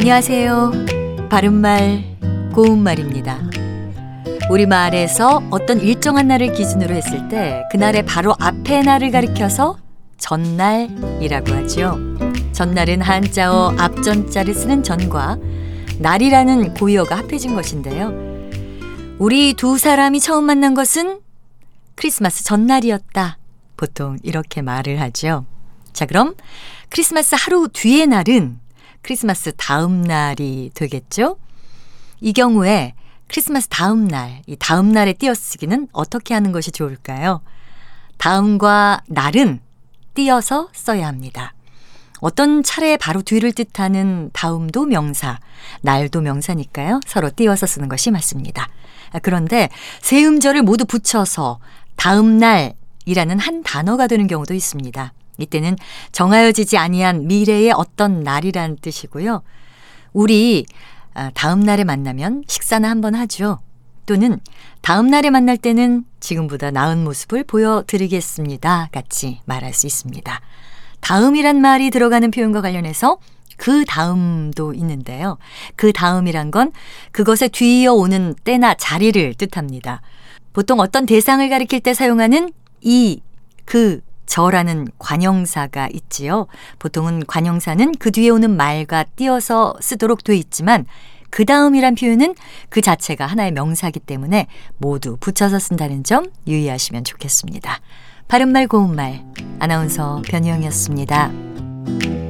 안녕하세요. 바른말 고운말입니다. 우리말에서 어떤 일정한 날을 기준으로 했을 때 그날의 바로 앞에 날을 가리켜서 전날이라고 하죠. 전날은 한자어 앞전자를 쓰는 전과 날이라는 고유어가 합해진 것인데요. 우리 두 사람이 처음 만난 것은 크리스마스 전날이었다. 보통 이렇게 말을 하죠. 자, 그럼 크리스마스 하루 뒤의 날은 크리스마스 다음 날이 되겠죠? 이 경우에 크리스마스 다음 날, 이 다음 날의 띄어쓰기는 어떻게 하는 것이 좋을까요? 다음과 날은 띄어서 써야 합니다. 어떤 차례 바로 뒤를 뜻하는 다음도 명사, 날도 명사니까요. 서로 띄어서 쓰는 것이 맞습니다. 그런데 세 음절을 모두 붙여서 다음 날이라는 한 단어가 되는 경우도 있습니다. 이때는 정하여지지 아니한 미래의 어떤 날이란 뜻이고요. 우리 다음 날에 만나면 식사나 한번 하죠. 또는 다음 날에 만날 때는 지금보다 나은 모습을 보여드리겠습니다. 같이 말할 수 있습니다. 다음이란 말이 들어가는 표현과 관련해서 그 다음도 있는데요. 그 다음이란 건 그것에 뒤이어 오는 때나 자리를 뜻합니다. 보통 어떤 대상을 가리킬 때 사용하는 이, 그, 저라는 관형사가 있지요. 보통은 관형사는 그 뒤에 오는 말과 띄어서 쓰도록 돼 있지만 그 다음이란 표현은 그 자체가 하나의 명사이기 때문에 모두 붙여서 쓴다는 점 유의하시면 좋겠습니다. 바른말 고운말 아나운서 변희영이었습니다.